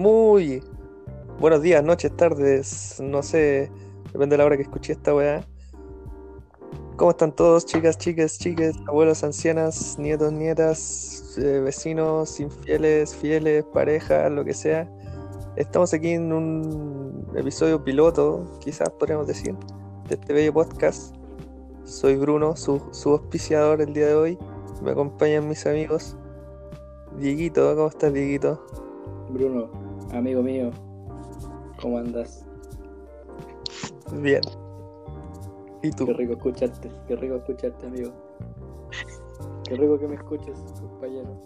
Muy buenos días, noches, tardes, no sé, depende de la hora que escuché esta weá. ¿Cómo están todos, chicas, chiques, chiques, abuelos, ancianas, nietos, nietas, vecinos, infieles, fieles, parejas, lo que sea? Estamos aquí en un episodio piloto, quizás podríamos decir, de este bello podcast. Soy Bruno, su auspiciador el día de hoy. Me acompañan mis amigos. Dieguito, ¿cómo estás, Dieguito? Bruno, amigo mío, ¿cómo andas? Bien. ¿Y tú? Qué rico escucharte, amigo. Qué rico que me escuches, compañero.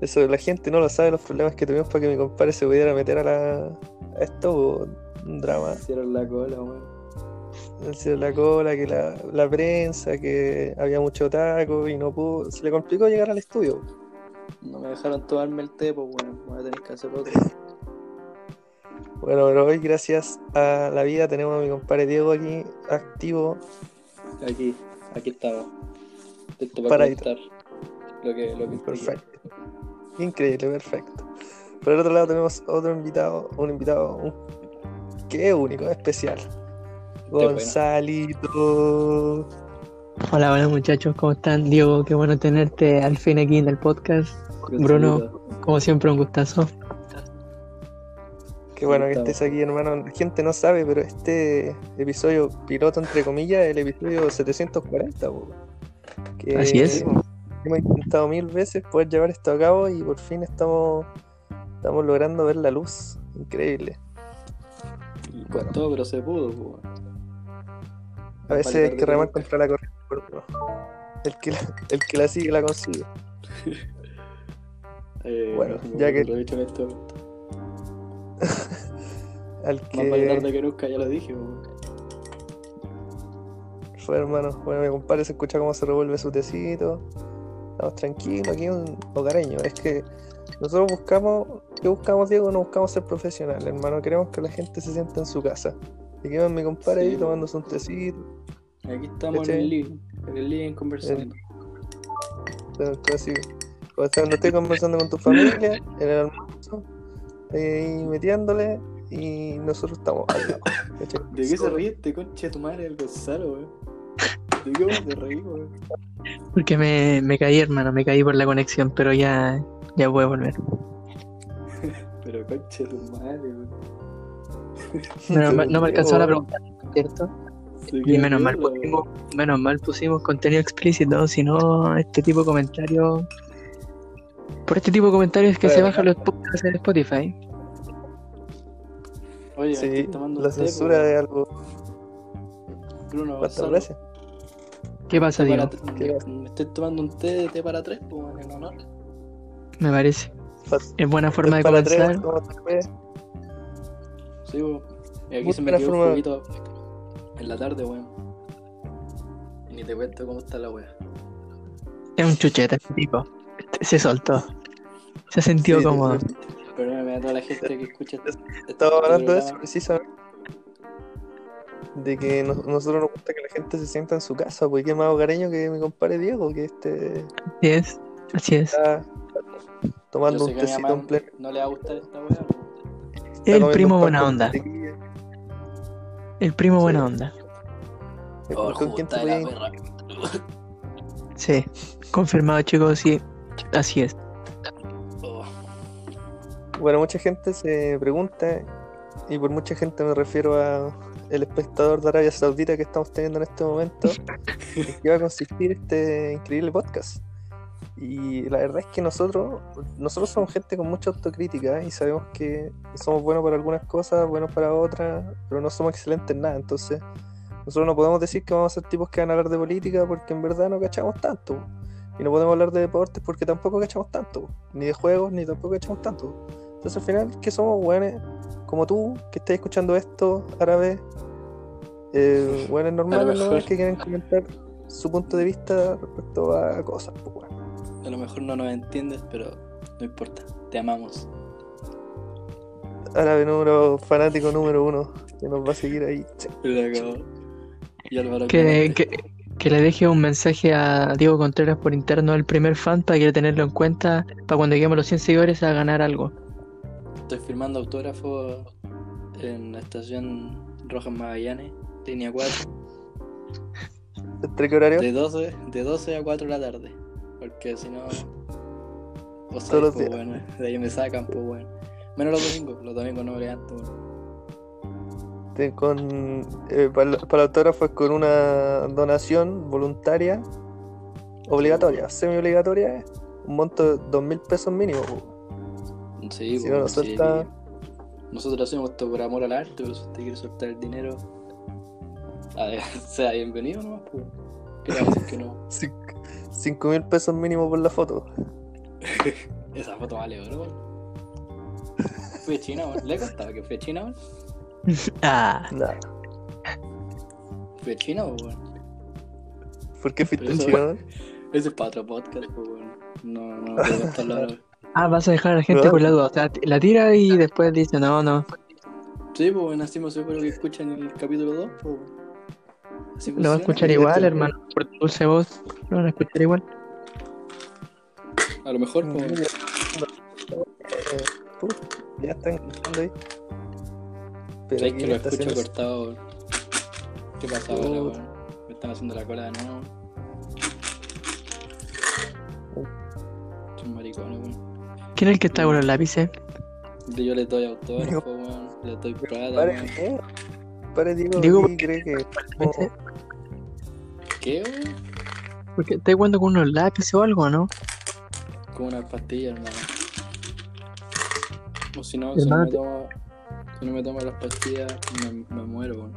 Eso, la gente no lo sabe, los problemas que tuvimos para que mi compadre se pudiera meter a esto, un drama. Hicieron la cola, weón. Hicieron la cola, que la prensa, que había mucho taco y no pudo. Se le complicó llegar al estudio. No me dejaron tomarme el té, pues bueno, voy a tener que hacer otro. Bueno, pero hoy gracias a la vida tenemos a mi compadre Diego aquí, activo. Aquí estamos. Esto para comentar lo que perfecto. Increíble, perfecto. Por el otro lado tenemos otro invitado que es único, especial. Gonzalito. Hola muchachos, ¿cómo están? Diego, qué bueno tenerte al fin aquí en el podcast. Bruno, como siempre, un gustazo. Qué bueno que estés aquí, hermano. La gente no sabe, pero este episodio piloto, entre comillas, el episodio 740, que así es. Hemos intentado mil veces poder llevar esto a cabo y por fin estamos logrando ver la luz. Increíble. Y bueno, todo, pero se pudo, po. A veces hay que remar contra la corriente. El que la sigue la consigue. Bueno, ya que lo he dicho en esto. Al que... Más tarde que nunca, ya lo dije. Fue, hermano. Bueno, mi compadre se escucha cómo se revuelve su tecito. Estamos tranquilos aquí, un hogareño. Es que nosotros ¿qué buscamos, Diego? No buscamos ser profesionales, hermano. Queremos que la gente se sienta en su casa. Y que mi compadre ahí tomándose un tecito. Aquí estamos en el living conversando. Entonces, cuando estés conversando con tu familia, en el almuerzo, y metiéndole, y nosotros estamos al lado. ¿De qué se ríe este conche de tu madre del Gonzalo, wey? ¿De qué vos te reís, wey? Porque me caí, hermano, por la conexión, pero ya voy a volver. Pero conche de tu madre, wey. No me alcanzó la pregunta, ¿cierto? Y menos mal pusimos contenido explícito, si no, por este tipo de comentarios es que se bajan los podcasts en Spotify. Oye, sí, la censura de algo. Bruno, ¿qué pasa, Diego? Me estoy tomando un té de té para tres, pues, en honor. Me parece. Es buena forma de comenzar. Sí, bo. Y aquí se me quedó un poquito en la tarde, weón. Y ni te cuento cómo está la weá. Es un chucheta este tipo. Se soltó. Se ha sentido cómodo. Perdóname a toda la gente que escucha este Estaba hablando de eso precisamente. De que nosotros nos gusta que la gente se sienta en su casa, porque qué más hogareño que mi compadre Diego, que así es. Está tomando un tecito en pleno. No le va a gustar esta weá. El primo buena onda. Sí, confirmado, chicos, sí, así es. Bueno, mucha gente se pregunta, y por mucha gente me refiero a el espectador de Arabia Saudita que estamos teniendo en este momento, en qué va a consistir este increíble podcast. Y la verdad es que nosotros somos gente con mucha autocrítica y sabemos que somos buenos para algunas cosas, buenos para otras, pero no somos excelentes en nada. Entonces nosotros no podemos decir que vamos a ser tipos que van a hablar de política porque en verdad no cachamos tanto, y no podemos hablar de deportes porque tampoco cachamos tanto, ni de juegos, ni tampoco cachamos tanto. Entonces al final, que somos buenos como tú, que estás escuchando esto árabe, buenos normales, ¿no? Que quieren comentar su punto de vista respecto a cosas, pues bueno. A lo mejor no nos entiendes, pero no importa, te amamos. Árabe fanático número uno, que nos va a seguir ahí. Y Álvaro, que le deje un mensaje a Diego Contreras por interno, el primer fan, para que tenerlo en cuenta, para cuando lleguemos a los 100 seguidores a ganar algo. Estoy firmando autógrafos en la estación Rojas Magallanes, línea 4. ¿Entre qué horario? De 12 a 4 de la tarde. Porque si no... Pues todos los días. Bueno, de ahí me sacan, pues bueno. Menos los domingos. Los domingos no me levanto, con para el autógrafo es con una donación voluntaria obligatoria, semi obligatoria, un monto de 2,000 pesos mínimo. Sí, si no suelta... Sí. Nosotros hacemos esto por amor al arte, pero si usted quiere soltar el dinero, sea bienvenido nomás, pues. Claro que no. 5,000 pesos mínimo por la foto. Esa foto vale, bro. Fui a China, ¿le he contado que fui a China, bro? Ah, no. ¿Fue chino, weón? ¿Por qué fuiste chino? Ese es para otro podcast, weón. No voy a contarlo ahora. Ah, vas a dejar a la gente por la duda. O sea, la tira y después dice, no. Sí, pues nacimos por lo que escuchan en el capítulo 2, pues. Así lo va a escuchar igual, hermano. Por tu dulce voz, lo van a escuchar igual. A lo mejor, pues. Ya están escuchando ahí. Pero es que lo escucho haciendo... cortado. ¿Qué pasa ahora, weón? Me están haciendo la cola de nuevo. Son maricones, weón. ¿Quién es el que está con los lápices? Yo le doy autógrafo, weón. Le doy plata, weón. Pare, digo, ¿qué crees que...? ¿Qué, weón? Porque estás jugando con unos lápices o algo, ¿no? Con una pastilla, hermano. O si no, se me toma... Si no me tomo las pastillas, me muero, weón.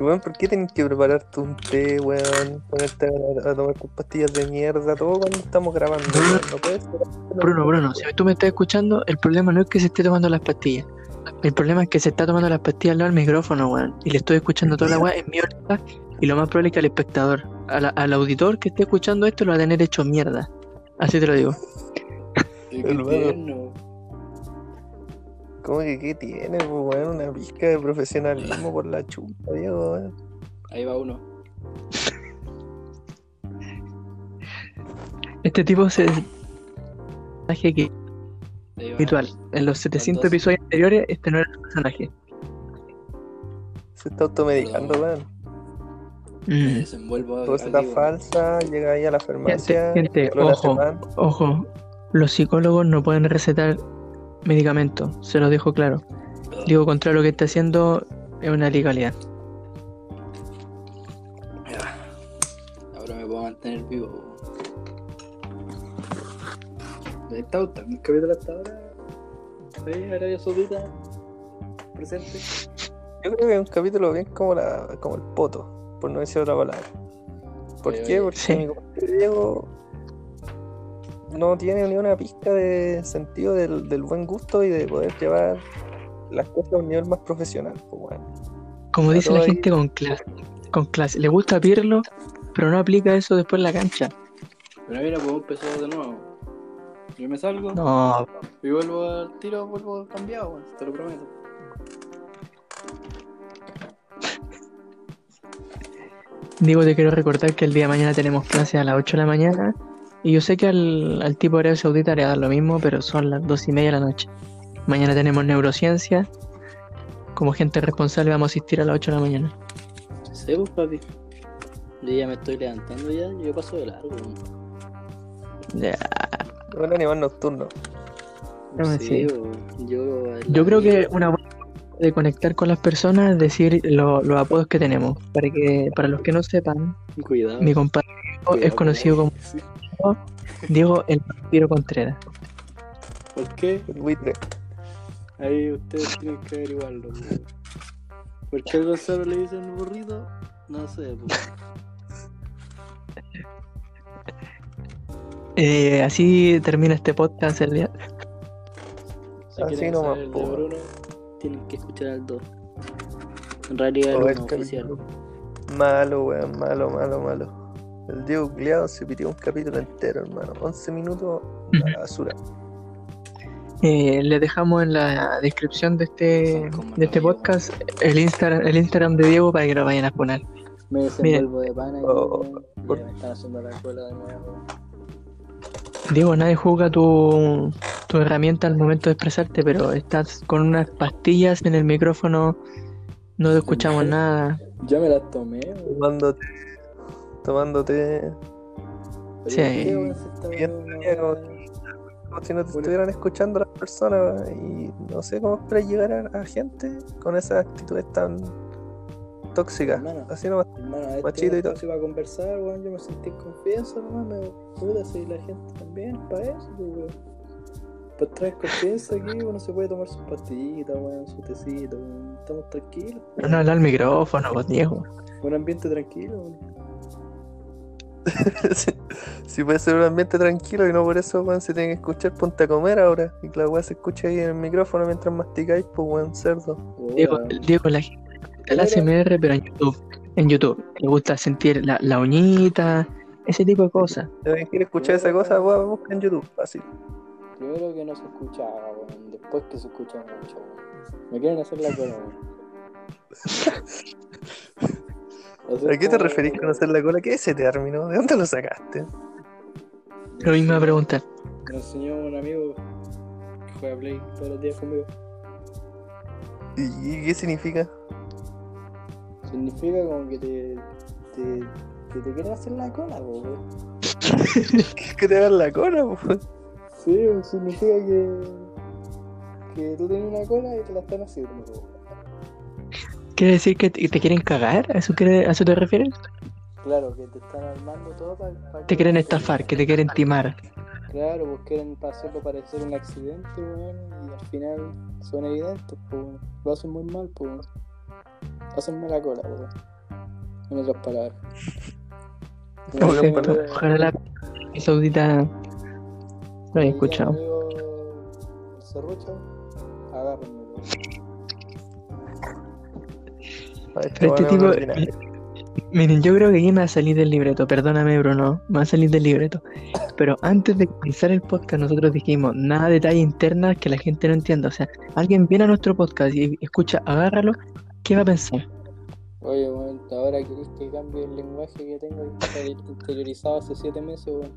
Weón, ¿por qué tenés que prepararte un té, weón? Ponerte a tomar pastillas de mierda, todo cuando estamos grabando, weón. ¿No puedes? Bruno, si tú me estás escuchando, el problema no es que se esté tomando las pastillas. El problema es que se está tomando las pastillas al lado del micrófono, weón. Y le estoy escuchando toda la weá en mi oreja. Y lo más probable es que al espectador, al auditor que esté escuchando esto, lo va a tener hecho mierda. Así te lo digo. El ¿cómo que qué tiene, weón? Una pizca de profesionalismo por la chupa, Diego, weón. Ahí va uno. Este tipo se... Personaje habitual. En los 700 episodios anteriores, este no era el personaje. Se está automedicando, weón. Todo está falsa, llega ahí a la farmacia... Gente, ojo. Los psicólogos no pueden recetar... medicamento, se los dejo claro. Digo, contra lo que está haciendo es una ilegalidad. Ahora me puedo mantener vivo. ¿Está usted? ¿Mi capítulo hasta ahora? Sí, ahora yo sopita. Presente. Yo creo que es un capítulo bien como el poto, por no decir otra palabra. ¿Por qué? Porque sí. Mi compañero Diego... no tiene ni una pizca de sentido del buen gusto y de poder llevar las cosas a un nivel más profesional, pues bueno. Como dice la gente ahí... con clase, le gusta Pirlo, pero no aplica eso después en la cancha. Pero mira, pues empezar de nuevo. Yo me salgo y vuelvo al tiro, vuelvo cambiado, bueno, te lo prometo. Digo, te quiero recordar que el día de mañana tenemos clase a las 8 de la mañana. Y yo sé que al tipo de Arabia Saudita le va a dar lo mismo, pero son las 2:30 de la noche. Mañana tenemos neurociencia. Como gente responsable vamos a asistir a las 8 de la mañana. Sí, pues papi. Yo ya me estoy levantando ya, yo paso de largo. Ya. Un animal nocturno. Sí, yo creo que una buena de conectar con las personas es decir los apodos que tenemos. Para los que no sepan, cuidado. Mi compadre es conocido como... Sí. Diego el vampiro Contreras. ¿Por qué? El buitre. Ahí ustedes tienen que averiguarlo, güey. ¿Por qué el Gonzalo le dicen burrito? No sé, pues. Así termina este podcast el día. Si así nomás, el de Bruno, tienen que escuchar al 2. En realidad es un oficial. Malo, weón, malo. El Diego Cleado se pitió un capítulo entero, hermano. 11 minutos a la basura. Le dejamos en la descripción de este podcast el Instagram de Diego para que lo vayan a poner. Me desenvuelvo de pana y me están haciendo la cola de nuevo. Digo, nadie juzga tu herramienta al momento de expresarte, pero estás con unas pastillas en el micrófono, no te escuchamos nada. Ya me las tomé. Tomándote. Sí. Como si no te estuvieran escuchando las personas, y no sé cómo esperar llegar a gente con esas actitudes tan tóxicas. Hermano, así nomás, hermano, machito y todo. Si va a conversar, bueno, yo me sentí en confianza, nomás me puta si la gente también, para eso, weón. Para traer confianza aquí, uno se puede tomar sus pastillitas, weón, su tecito, weón. Estamos tranquilos. No hablar al micrófono, vos, Diego. Un ambiente tranquilo, weón. Si puede ser un ambiente tranquilo y no por eso, weón, se tiene que escuchar Ponte a Comer ahora. Y que la weá se escucha ahí en el micrófono mientras masticáis, pues, weón, cerdo. Diego, la gente la ASMR, pero en YouTube. En YouTube le gusta sentir la uñita, ese tipo de cosas. Si quieres escuchar esa cosa, weón, busca en YouTube, fácil. Primero que no se escuchaba, weón. Después que se escuchaba mucho, weón. Me quieren hacer la cola, weón. ¿A qué te referís con hacer la cola? ¿Qué es ese término? ¿De dónde lo sacaste? Lo mismo a preguntar. Me enseñó un amigo que juega Play todos los días conmigo. ¿Y qué significa? Significa como que te quieren hacer la cola, po. ¿Que te hagan la cola, po? Sí, significa que tú tenés una cola y te la están haciendo, po. ¿Quiere decir que te quieren cagar? ¿A eso te refieres? Claro, que te están armando todo para te quieren estafar, que te quieren timar. Claro, pues quieren hacerlo parecer un accidente, weón, y al final son evidentes, pues, lo hacen muy mal, pues, hacen mala cola, weón, en otras palabras. Ojalá esa audita lo haya escuchado. El serrucho, agárrenme, weón. Pero este tipo, miren, yo creo que aquí me va a salir del libreto. Perdóname, Bruno, me va a salir del libreto. Pero antes de comenzar el podcast, nosotros dijimos nada de talla interna que la gente no entienda. O sea, alguien viene a nuestro podcast y escucha, agárralo, ¿qué va a pensar? Oye, bueno, ahora querés que cambie el lenguaje que tengo interiorizado hace 7 meses, weón.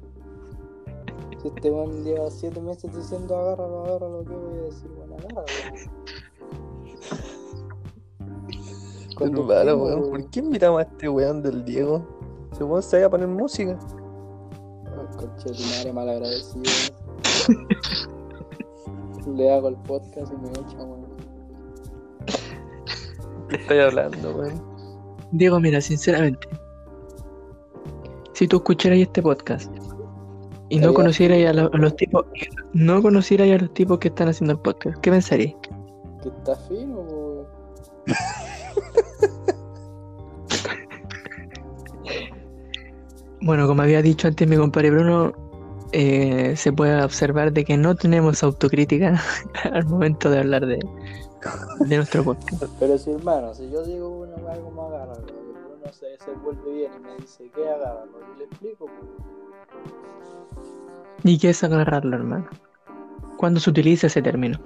Si este weón lleva 7 meses diciendo agárralo, ¿qué voy a decir? Bueno, agárralo, weón. Hermano, weón, ¿por qué invitamos a este weón del Diego? Se weón se iba a poner música. Oh, concha de tu madre, mal agradecido. Le hago el podcast y me echa, weón. ¿Qué estoy hablando, weón? Diego, mira, sinceramente, si tú escucharas este podcast y no conocieras a los tipos que están haciendo el podcast, ¿qué pensarías? Que está fino, weón. Bueno, como había dicho antes mi compadre Bruno, se puede observar de que no tenemos autocrítica al momento de hablar de nuestro podcast. Pero si, hermano, si yo digo algo más agárralo, uno se vuelve bien y me dice ¿qué agárralo? Y le explico. ¿Y qué es agarrarlo, hermano? ¿Cuándo se utiliza ese término?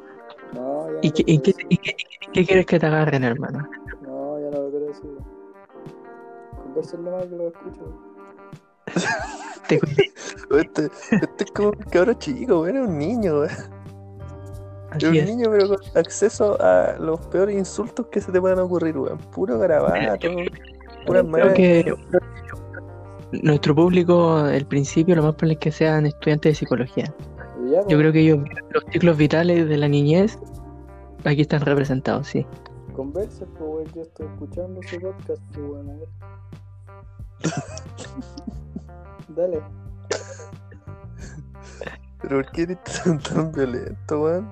No, ya. ¿Y qué quieres que te agarren, hermano? No, ya no lo quiero decir. Conversen nomás que lo escucho. Este es como un cabrón chico, güey, es un niño, güey. Niño, pero con acceso a los peores insultos que se te puedan ocurrir, güey. Puro garabato, pura madre. Creo que nuestro público, al principio, lo más probable es que sean estudiantes de psicología. Yo creo que ellos, los ciclos vitales de la niñez, aquí están representados, sí. Conversa, pues, güey, yo estoy escuchando su podcast, güey, a ver. Dale. Pero ¿por qué eres tan violento, weón?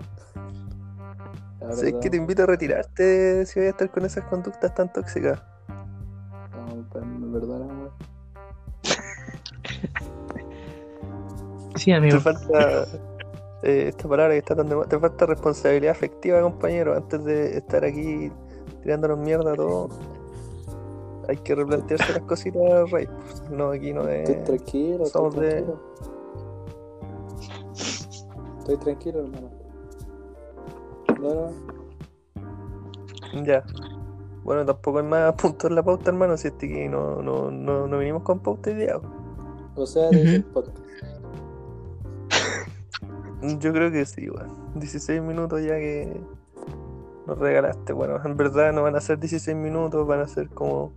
Si es que te invito a retirarte si voy a estar con esas conductas tan tóxicas. No, pero me perdona, weón. Sí, amigo. Te falta esta palabra que está tan de moda. Te falta responsabilidad afectiva, compañero. Antes de estar aquí tirándonos mierda a todo, hay que replantearse las cositas, Rey. No, aquí no es. Estoy tranquilo, hermano. Bueno. Ya. Bueno, tampoco hay más puntos en la pauta, hermano. Si este que no vinimos con pauta ideal. O sea, desde el podcast. Yo creo que sí, weón. 16 minutos ya que nos regalaste. Bueno, en verdad no van a ser 16 minutos, van a ser como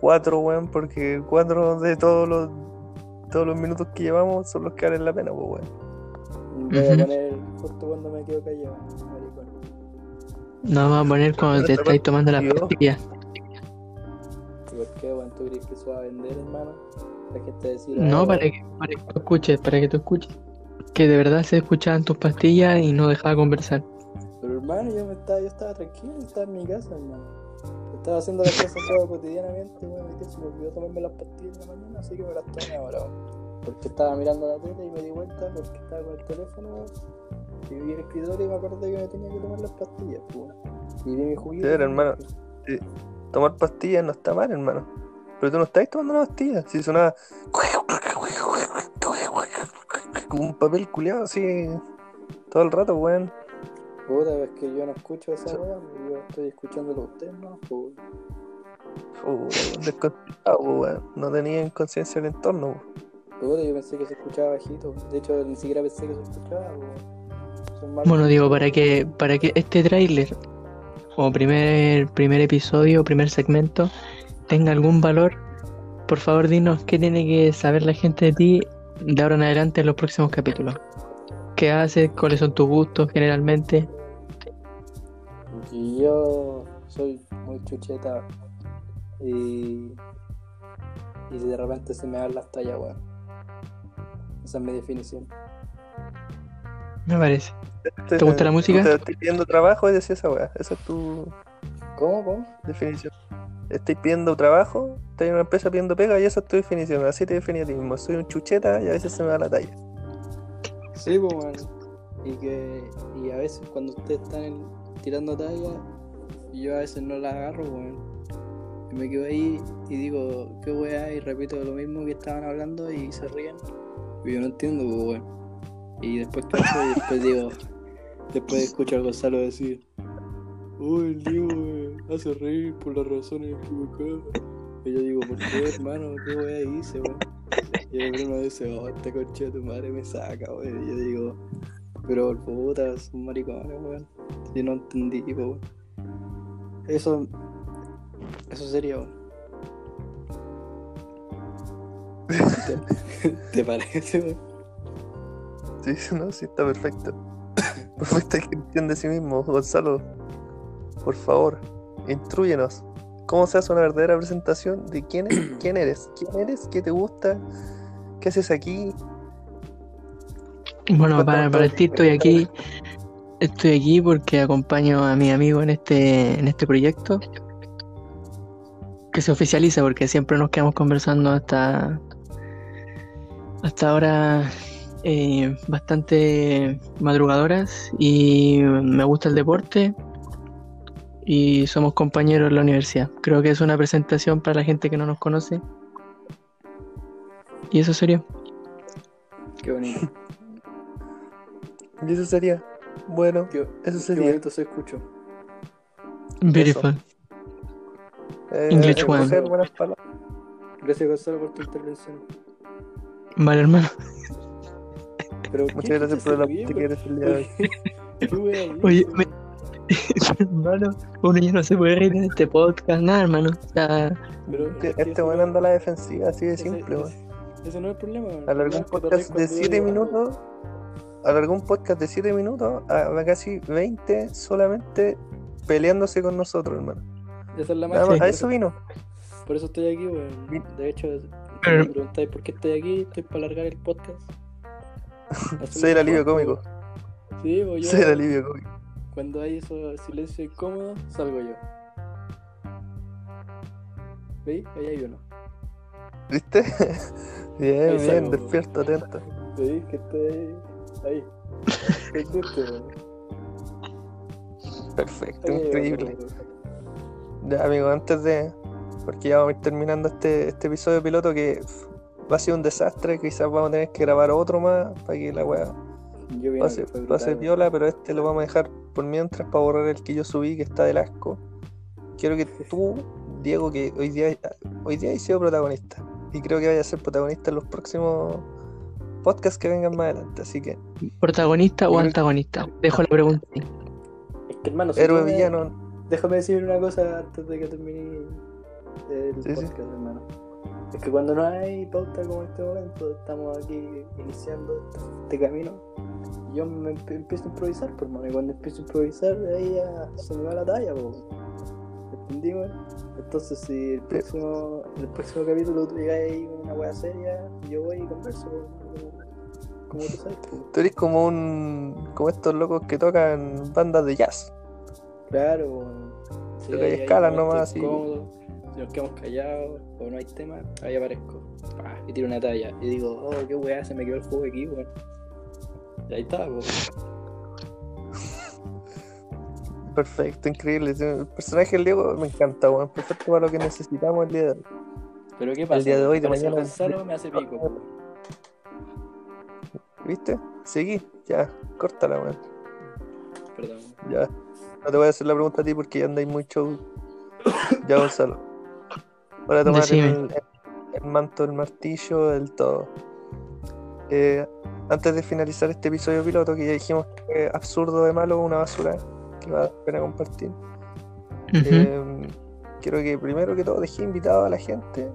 4, weón, porque 4 de todos los minutos que llevamos son los que valen la pena, pues, weón. Voy a poner justo cuando me quedo callado, maricón. No, vamos a poner cuando te estáis tomando la pastilla. ¿Por qué, weón? ¿Tú crees que eso va a vender, hermano? ¿Para que te decida? No, para que tú escuches. Que de verdad se escuchaban tus pastillas y no dejaba conversar. Pero hermano, yo estaba tranquilo, estaba en mi casa, hermano. Estaba haciendo las cosas todo cotidianamente, bueno, y se me olvidó tomarme las pastillas en la mañana, así que me las tomé ahora, bueno. Porque estaba mirando la tele y me di vuelta porque estaba con el teléfono, bueno, y vi el escritorio y me acordé que me tenía que tomar las pastillas, bueno. Y vi mi juguito. Pero hermano, tomar pastillas no está mal, hermano. Pero tú no estabas tomando las pastillas, si sonaba un papel culiado así todo el rato, weón. Puta, es que yo no escucho esa weón, yo estoy escuchándolo a ustedes, ¿no? Desconcentrado, weón. No tenían conciencia del entorno, weón. Puta, yo pensé que se escuchaba bajito. De hecho, ni siquiera pensé que se escuchaba, weón. Bueno, digo, para que este tráiler o primer episodio, primer segmento tenga algún valor, por favor dinos qué tiene que saber la gente de ti de ahora en adelante en los próximos capítulos. ¿Qué haces? ¿Cuáles son tus gustos generalmente? Yo soy muy chucheta y de repente se me dan las tallas, weón. Esa es mi definición. Me parece. ¿Te gusta la música? Estoy pidiendo trabajo y decís esa weá. Esa es tu... ¿Cómo? Definición. Estoy pidiendo trabajo, estoy en una empresa pidiendo pega y esa es tu definición, así te definí a ti mismo. Soy un chucheta y a veces se me da la talla. Sí, pues, man. Y a veces cuando ustedes están tirando tallas, yo a veces no las agarro, pues, y me quedo ahí y digo, qué weá, y repito lo mismo que estaban hablando y se ríen. Y yo no entiendo, pues, weón. Y después paso y después escucho a Gonzalo decir, uy, el Diego, me hace reír por las razones equivocadas. Y yo digo, ¿por qué, hermano? ¿Qué weá hice, weón? Y el Bruno dice, oh, esta concha de tu madre me saca, weón. Y yo digo, pero por puta, son maricones, weón. Yo no entendí, weón. Eso sería, weón. ¿Te parece, weón? Sí, no, sí, está perfecto. Perfecta gestión de sí mismo, Gonzalo. Por favor, intrúyenos. ¿Cómo se hace una verdadera presentación de quién eres, qué te gusta, qué haces aquí? Bueno, para ti estoy aquí porque acompaño a mi amigo en este proyecto que se oficializa, porque siempre nos quedamos conversando hasta ahora bastante madrugadoras, y me gusta el deporte. Y somos compañeros en la universidad. Creo que es una presentación para la gente que no nos conoce. Y eso sería. Qué bonito. Y eso sería. Bueno, eso sería. Qué bonito se escuchó. Beautiful. English one. Gracias, Gonzalo, por tu intervención. Vale, hermano. Pero muchas gracias por la parte que eres el día de hoy. Oye, hermano, uno ya no se puede reír en este podcast, nada, hermano. O sea, este weón anda a la defensiva, así de simple, weón. Ese no es el problema, weón. Alargó un podcast de 7 minutos, a casi 20 solamente peleándose con nosotros, hermano. Esa es la más. A eso vino. Por eso estoy aquí, weón. De hecho, me preguntáis por qué estoy aquí, estoy para alargar el podcast. Soy el alivio cómico. Sí, weón. Soy el alivio cómico. Cuando hay esos silencios incómodos, salgo yo. ¿Veis? Ahí hay uno. ¿Viste? bien, despierto, atento. ¿Veis que estoy ahí? Perfecto, ahí increíble. Ya, amigo, porque ya vamos a ir terminando este episodio piloto que va a ser un desastre. Quizás vamos a tener que grabar otro más para que la weá pase viola, pero este lo vamos a dejar por mientras para borrar el que yo subí, que está del asco. Quiero que tú, Diego, que hoy día has sido protagonista, y creo que vaya a ser protagonista en los próximos podcasts que vengan más adelante, así que... ¿Protagonista o antagonista? Dejo la pregunta. Es que, hermano, héroe, villano... Déjame decir una cosa antes de que termine el podcast, hermano. Es que cuando no hay pauta como en este momento, estamos aquí iniciando este camino, yo me empiezo a improvisar, pues, hermano, y cuando empiezo a improvisar, ahí ya se me va la talla, pues. ¿Entendimos? Entonces, si el próximo capítulo tú llegas ahí con una hueá seria, yo voy y converso como tú sabes. Tú eres como como estos locos que tocan bandas de jazz. Claro, si hay escalas nomás, así. Si nos quedamos callados o no hay tema, ahí aparezco. ¡Pah! Y tiro una talla. Y digo, oh, qué weá, se me quedó el juego aquí, weón. Y ahí está, weón. Perfecto, increíble. El personaje del Diego me encanta, weón. Perfecto para lo que necesitamos el día de hoy. Pero qué pasa, el día de hoy, de mañana. Gonzalo me hace pico. ¿Viste? Seguí, ya, córtala, weón. Perdón. Ya. No te voy a hacer la pregunta a ti porque ya andáis mucho. Ya, Gonzalo. Voy a tomar el manto, el martillo, el todo. Antes de finalizar este episodio piloto, que ya dijimos que es absurdo de malo, una basura que va a dar pena compartir. Uh-huh. Quiero que primero que todo dejé invitado a la gente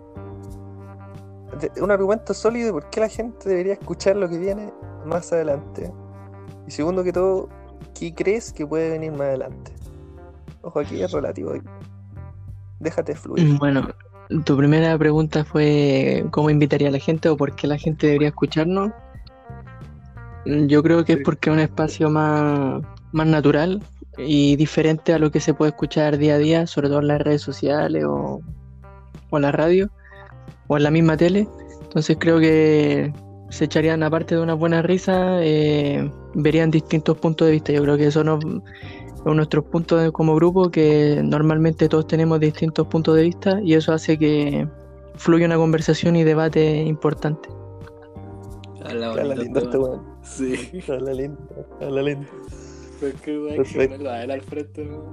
un argumento sólido de por qué la gente debería escuchar lo que viene más adelante. Y segundo que todo, ¿qué crees que puede venir más adelante? Ojo, aquí es relativo. Déjate fluir. Bueno. Tu primera pregunta fue ¿cómo invitaría a la gente o por qué la gente debería escucharnos? Yo creo que es porque es un espacio más natural y diferente a lo que se puede escuchar día a día, sobre todo en las redes sociales o en la radio o en la misma tele. Entonces creo que se echarían, aparte de una buena risa, verían distintos puntos de vista. Yo creo que eso no... nuestros puntos como grupo, que normalmente todos tenemos distintos puntos de vista, y eso hace que fluya una conversación y debate importante. A la linda este weón. Sí. A la linda. Porque weón que no lo da al frente, ¿no?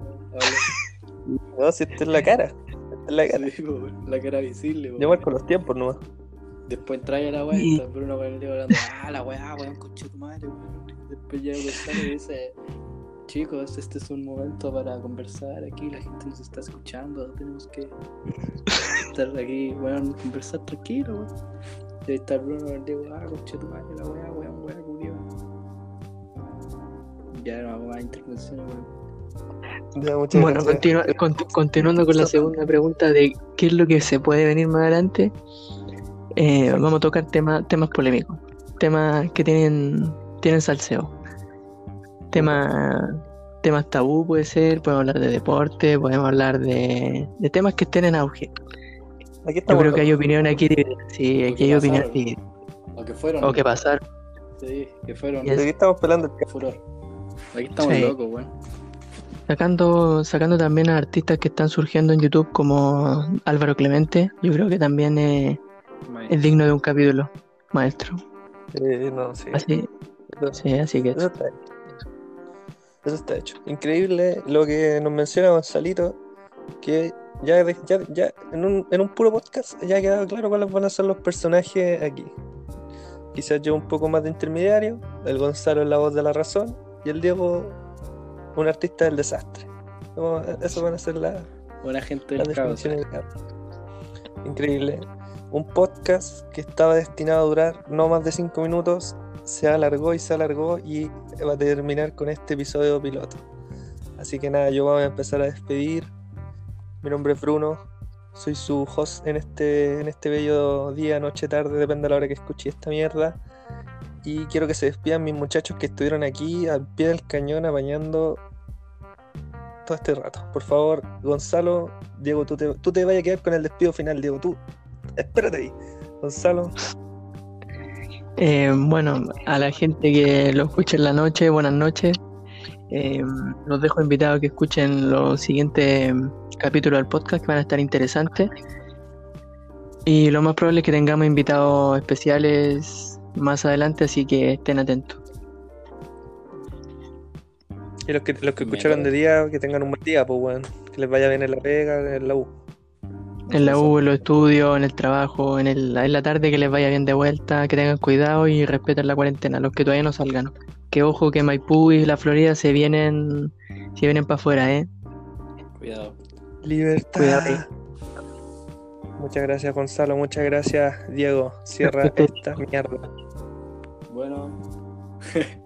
No, si esta es la cara. Esta es la cara. Sí, la cara visible, weón. Yo marco los tiempos nomás. Después trae a la weá y Bruno con el libro hablando, la weá, weón, concha tu madre, weón. Después llega Gonzalo y dice, chicos, este es un momento para conversar aquí, la gente nos está escuchando, tenemos que estar aquí, bueno, conversar tranquilo, weón. Y ahí está Bruno, le digo, concha tu madre, la weá, weón. Ya no hago más intervenciones, weón. Bueno, continuando con la segunda pregunta de qué es lo que se puede venir más adelante, vamos a tocar temas polémicos, temas que tienen salseo. Temas tabú puede ser, podemos hablar de deporte, podemos hablar de temas que estén en auge. Aquí estamos. Yo creo que hay opinión aquí, sí, aquí hay opinión aquí. O que fueron. O que pasaron. Sí, que fueron. Y aquí estamos pelando el furor. Aquí estamos locos, weón. Sacando también a artistas que están surgiendo en YouTube como Álvaro Clemente, yo creo que también es digno de un capítulo, maestro. Sí. Así que eso. Eso está hecho. Increíble lo que nos menciona Gonzalito, que ya en un puro podcast ya ha quedado claro cuáles van a ser los personajes aquí. Quizás yo un poco más de intermediario, el Gonzalo es la voz de la razón y el Diego un artista del desastre. Eso van a ser buena gente del caos. Increíble. Un podcast que estaba destinado a durar no más de 5 minutos. Se alargó y va a terminar con este episodio piloto. Así que nada, yo voy a empezar a despedir. Mi nombre es Bruno, soy su host en este bello día, noche, tarde, depende de la hora que escuché esta mierda. Y quiero que se despidan mis muchachos que estuvieron aquí al pie del cañón apañando todo este rato. Por favor, Gonzalo, Diego, tú te vayas a quedar con el despido final, Diego, tú. Espérate ahí, Gonzalo. Bueno, a la gente que lo escuche en la noche, buenas noches. Los dejo invitados a que escuchen los siguientes capítulos del podcast, que van a estar interesantes. Y lo más probable es que tengamos invitados especiales más adelante, así que estén atentos. Y los que escucharon de día, que tengan un buen día, pues bueno, que les vaya bien en la pega, en la U. En la U, en los estudios, en el trabajo, en la tarde, que les vaya bien de vuelta, que tengan cuidado y respeten la cuarentena, los que todavía no salgan. Que ojo que Maipú y la Florida se vienen para afuera, Cuidado. Libertad. Cuidado. Muchas gracias, Gonzalo, muchas gracias, Diego. Cierra esta mierda. Bueno,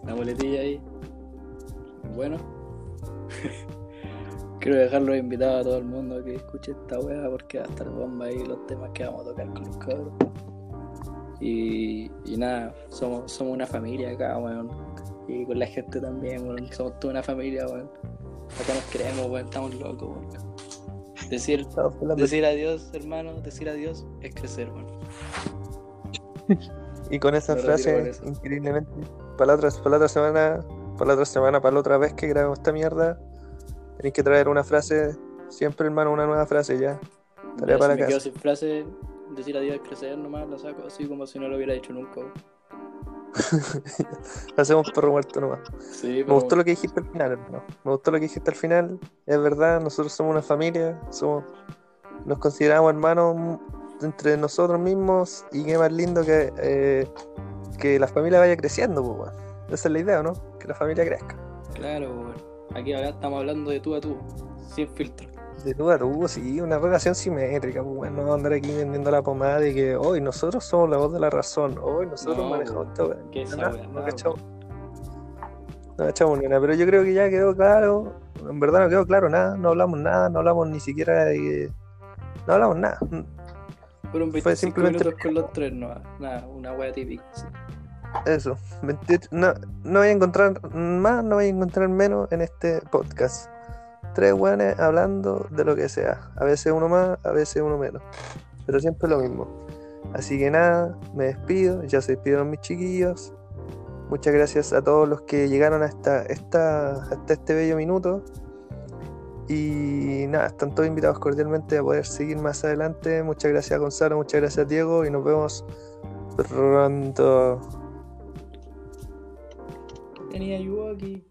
la boletilla ahí. Bueno. Quiero dejarlos invitados a todo el mundo que escuche esta wea, porque va a estar bomba ahí los temas que vamos a tocar con los cabros. Y nada, somos una familia acá, weón. Y con la gente también, weón. Somos toda una familia, weón. Acá nos creemos, weón. Estamos locos, weón. Decir adiós, hermano, decir adiós es crecer, weón. Y con esa frase, increíblemente, para la otra semana, para la otra vez que grabamos esta mierda, tenéis que traer una frase, siempre, hermano, una nueva frase, ya. Tarea para si casa. Me quedo sin frase, decir adiós es crecer nomás, la saco así como si no lo hubiera hecho nunca. Hacemos perro muerto nomás. Sí, me gustó lo que dijiste al final, hermano. Es verdad, nosotros somos una familia, nos consideramos hermanos entre nosotros mismos, y qué más lindo que la familia vaya creciendo, pues, bueno. Esa es la idea, ¿no? Que la familia crezca. Claro, pues, bueno. Aquí ahora estamos hablando de tú a tú, sin filtro. De tú a tú, sí, una relación simétrica. Bueno, no vamos a andar aquí vendiendo la pomada de que hoy nosotros somos la voz de la razón, hoy nosotros manejamos esto. ¿Qué No cachamos ni nada, pero yo creo que ya quedó claro. En verdad no quedó claro nada, no hablamos nada. Fueron 25 minutos con los tres, nada, una wea típica. Sí. Eso, no voy a encontrar más, no voy a encontrar menos en este podcast. Tres hueones hablando de lo que sea. A veces uno más, a veces uno menos. Pero siempre lo mismo. Así que nada, me despido. Ya se despidieron mis chiquillos. Muchas gracias a todos los que llegaron hasta este bello minuto. Y nada, están todos invitados cordialmente a poder seguir más adelante. Muchas gracias, Gonzalo. Muchas gracias, Diego. Y nos vemos pronto. Tenía yo aquí.